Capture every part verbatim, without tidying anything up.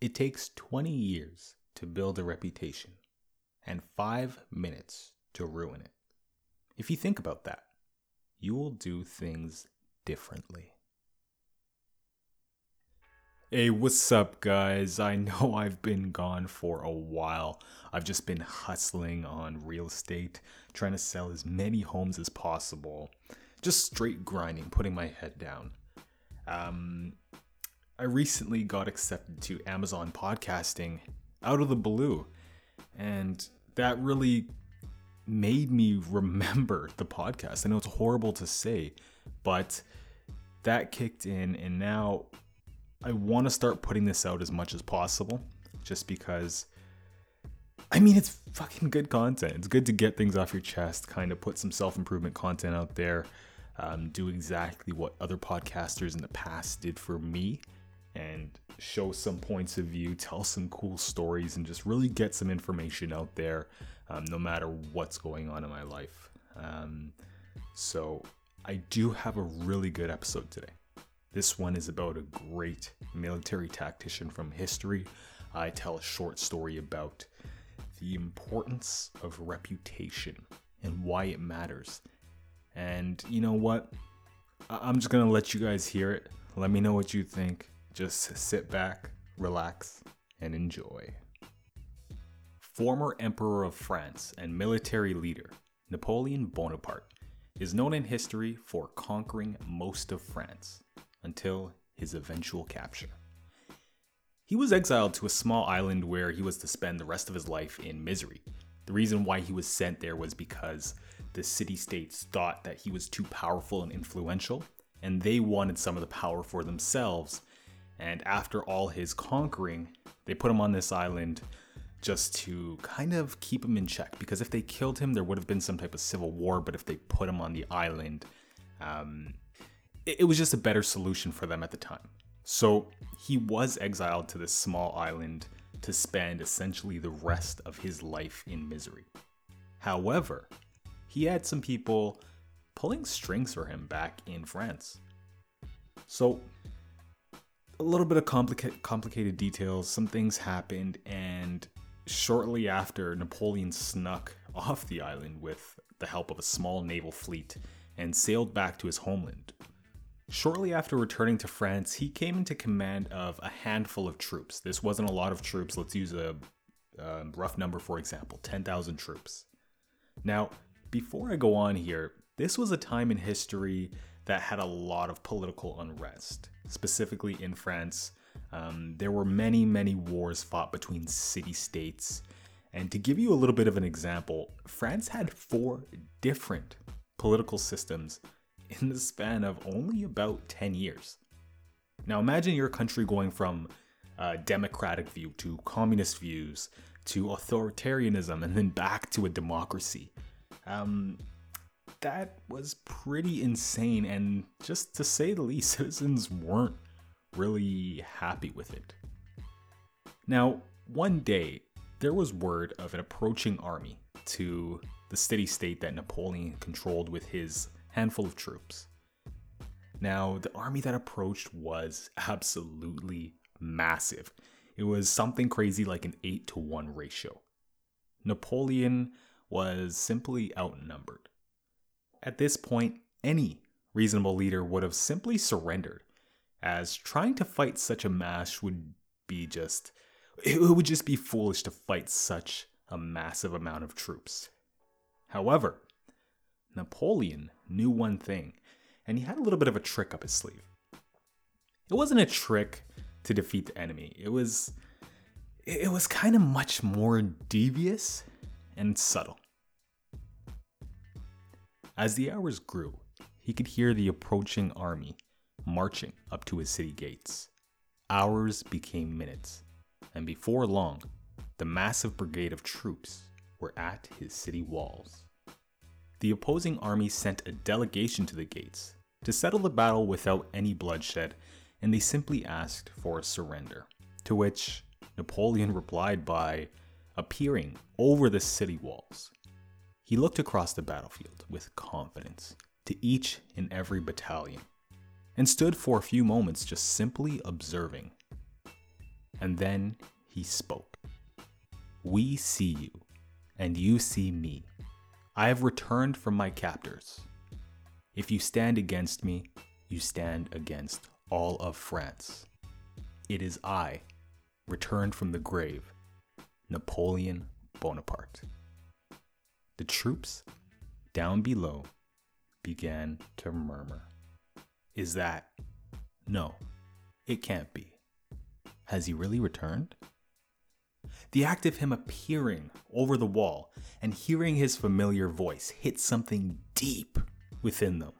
It takes twenty years to build a reputation and five minutes to ruin it. If you think about that, you will do things differently. Hey, what's up, guys? I know I've been gone for a while. I've just been hustling on real estate, trying to sell as many homes as possible. Just straight grinding, putting my head down. Um, I recently got accepted to Amazon Podcasting out of the blue, and that really made me remember the podcast. I know it's horrible to say, but that kicked in, and now I want to start putting this out as much as possible, just because, I mean, it's fucking good content. It's good to get things off your chest, kind of put some self-improvement content out there, um, do exactly what other podcasters in the past did for me, and show some points of view, tell some cool stories, and just really get some information out there, um, no matter what's going on in my life. Um, so I do have a really good episode today. This one is about a great military tactician from history. I tell a short story about the importance of reputation and why it matters. And you know what? I'm just going to let you guys hear it. Let me know what you think. Just sit back, relax, and enjoy. Former Emperor of France and military leader Napoleon Bonaparte is known in history for conquering most of France, until his eventual capture. He was exiled to a small island where he was to spend the rest of his life in misery. The reason why he was sent there was because the city-states thought that he was too powerful and influential, and they wanted some of the power for themselves. And after all his conquering, they put him on this island just to kind of keep him in check, because if they killed him, there would have been some type of civil war, but if they put him on the island, um, it was just a better solution for them at the time. So he was exiled to this small island to spend essentially the rest of his life in misery. However, he had some people pulling strings for him back in France. So a little bit of complica- complicated details, some things happened, and shortly after, Napoleon snuck off the island with the help of a small naval fleet and sailed back to his homeland. Shortly after returning to France, he came into command of a handful of troops. This wasn't a lot of troops. Let's use a, a rough number, for example, ten thousand troops. Now, before I go on here, this was a time in history that had a lot of political unrest, specifically in France. Um, there were many, many wars fought between city-states. And to give you a little bit of an example, France had four different political systems in the span of only about ten years. Now imagine your country going from a democratic view to communist views to authoritarianism and then back to a democracy. Um, that was pretty insane, and just to say the least, citizens weren't really happy with it. Now, one day, there was word of an approaching army to the city-state that Napoleon controlled with his handful of troops. Now, the army that approached was absolutely massive. It was something crazy like an eight to one ratio. Napoleon was simply outnumbered. At this point, any reasonable leader would have simply surrendered, as trying to fight such a mass would be just, it would just be foolish to fight such a massive amount of troops. However, Napoleon knew one thing, and he had a little bit of a trick up his sleeve. It wasn't a trick to defeat the enemy. It was it was kind of much more devious and subtle. As the hours grew, he could hear the approaching army marching up to his city gates. Hours became minutes, and before long, the massive brigade of troops were at his city walls. The opposing army sent a delegation to the gates to settle the battle without any bloodshed, and they simply asked for a surrender, to which Napoleon replied by appearing over the city walls. He looked across the battlefield with confidence to each and every battalion, and stood for a few moments just simply observing. And then he spoke. We see you, and you see me. I have returned from my captors. If you stand against me, you stand against all of France. It is I, returned from the grave, Napoleon Bonaparte. The troops down below began to murmur. Is that? No, it can't be. Has he really returned? The act of him appearing over the wall and hearing his familiar voice hit something deep within them.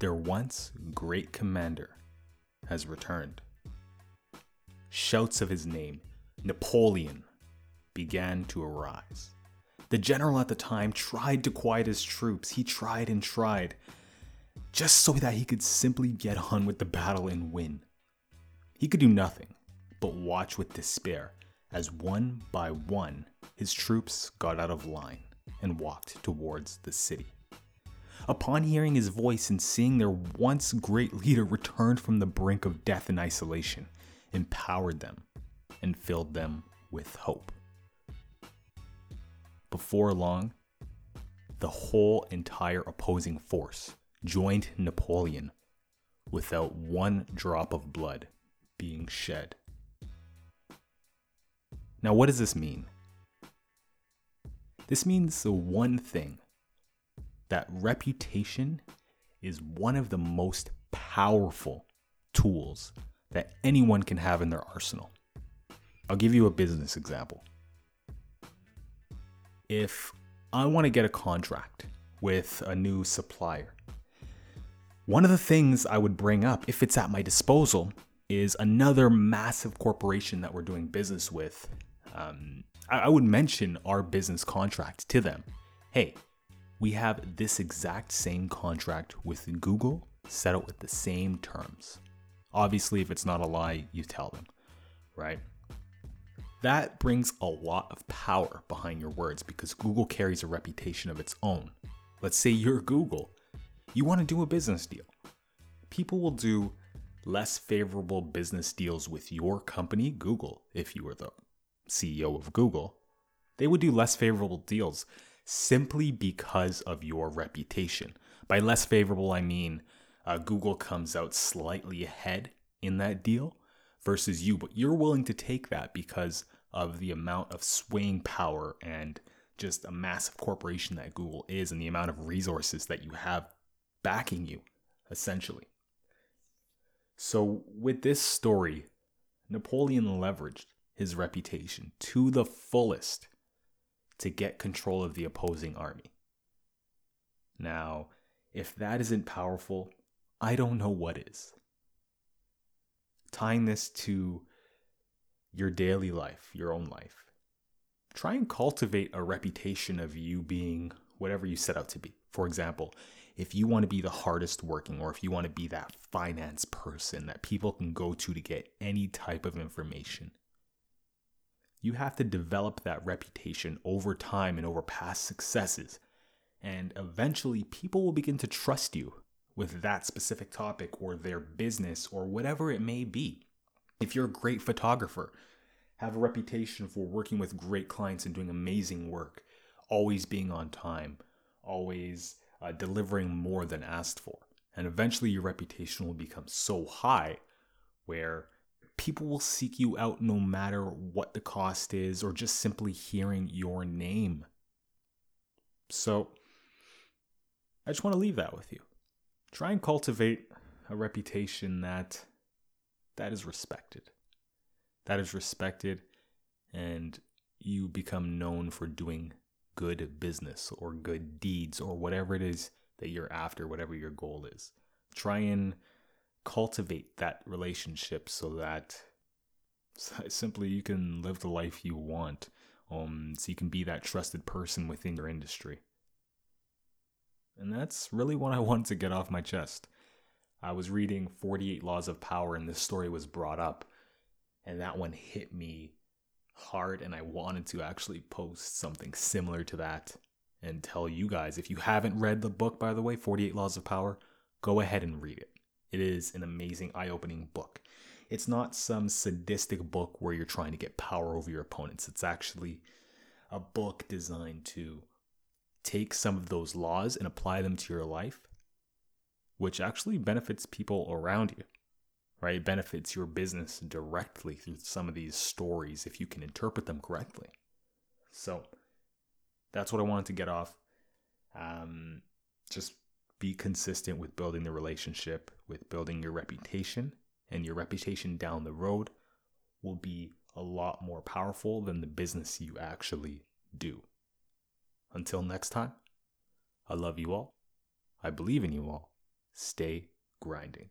Their once great commander has returned. Shouts of his name, Napoleon, began to arise. The general at the time tried to quiet his troops. He tried and tried, just so that he could simply get on with the battle and win. He could do nothing but watch with despair as one by one his troops got out of line and walked towards the city. Upon hearing his voice and seeing their once great leader returned from the brink of death and isolation, empowered them and filled them with hope. Before long, the whole entire opposing force joined Napoleon without one drop of blood being shed. Now, what does this mean? This means the one thing, that reputation is one of the most powerful tools that anyone can have in their arsenal. I'll give you a business example. If I want to get a contract with a new supplier, one of the things I would bring up, if it's at my disposal, is another massive corporation that we're doing business with. Um, I, I would mention our business contract to them. Hey, we have this exact same contract with Google, set out with the same terms. Obviously, if it's not a lie, you tell them, right? That brings a lot of power behind your words because Google carries a reputation of its own. Let's say you're Google. You want to do a business deal. People will do less favorable business deals with your company, Google. If you were the C E O of Google, they would do less favorable deals simply because of your reputation. By less favorable, I mean uh, Google comes out slightly ahead in that deal versus you, but you're willing to take that because of the amount of swaying power and just a massive corporation that Google is and the amount of resources that you have backing you, essentially. So with this story, Napoleon leveraged his reputation to the fullest to get control of the opposing army. Now, if that isn't powerful, I don't know what is. Tying this to your daily life, your own life, try and cultivate a reputation of you being whatever you set out to be. For example, if you want to be the hardest working, or if you want to be that finance person that people can go to to get any type of information, you have to develop that reputation over time and over past successes. And eventually people will begin to trust you with that specific topic or their business or whatever it may be. If you're a great photographer, have a reputation for working with great clients and doing amazing work, always being on time, always uh, delivering more than asked for. And eventually your reputation will become so high where people will seek you out no matter what the cost is or just simply hearing your name. So I just want to leave that with you. Try and cultivate a reputation that that is respected. That is respected, and you become known for doing good business or good deeds or whatever it is that you're after, whatever your goal is. Try and cultivate that relationship so that simply you can live the life you want, um, so you can be that trusted person within your industry. And that's really what I wanted to get off my chest. I was reading forty-eight Laws of Power and this story was brought up. And that one hit me hard and I wanted to actually post something similar to that and tell you guys. If you haven't read the book, by the way, forty-eight Laws of Power, go ahead and read it. It is an amazing, eye-opening book. It's not some sadistic book where you're trying to get power over your opponents. It's actually a book designed to take some of those laws and apply them to your life, which actually benefits people around you, right? It benefits your business directly through some of these stories if you can interpret them correctly. So that's what I wanted to get off. Um, just be consistent with building the relationship, with building your reputation, and your reputation down the road will be a lot more powerful than the business you actually do. Until next time, I love you all. I believe in you all. Stay grinding.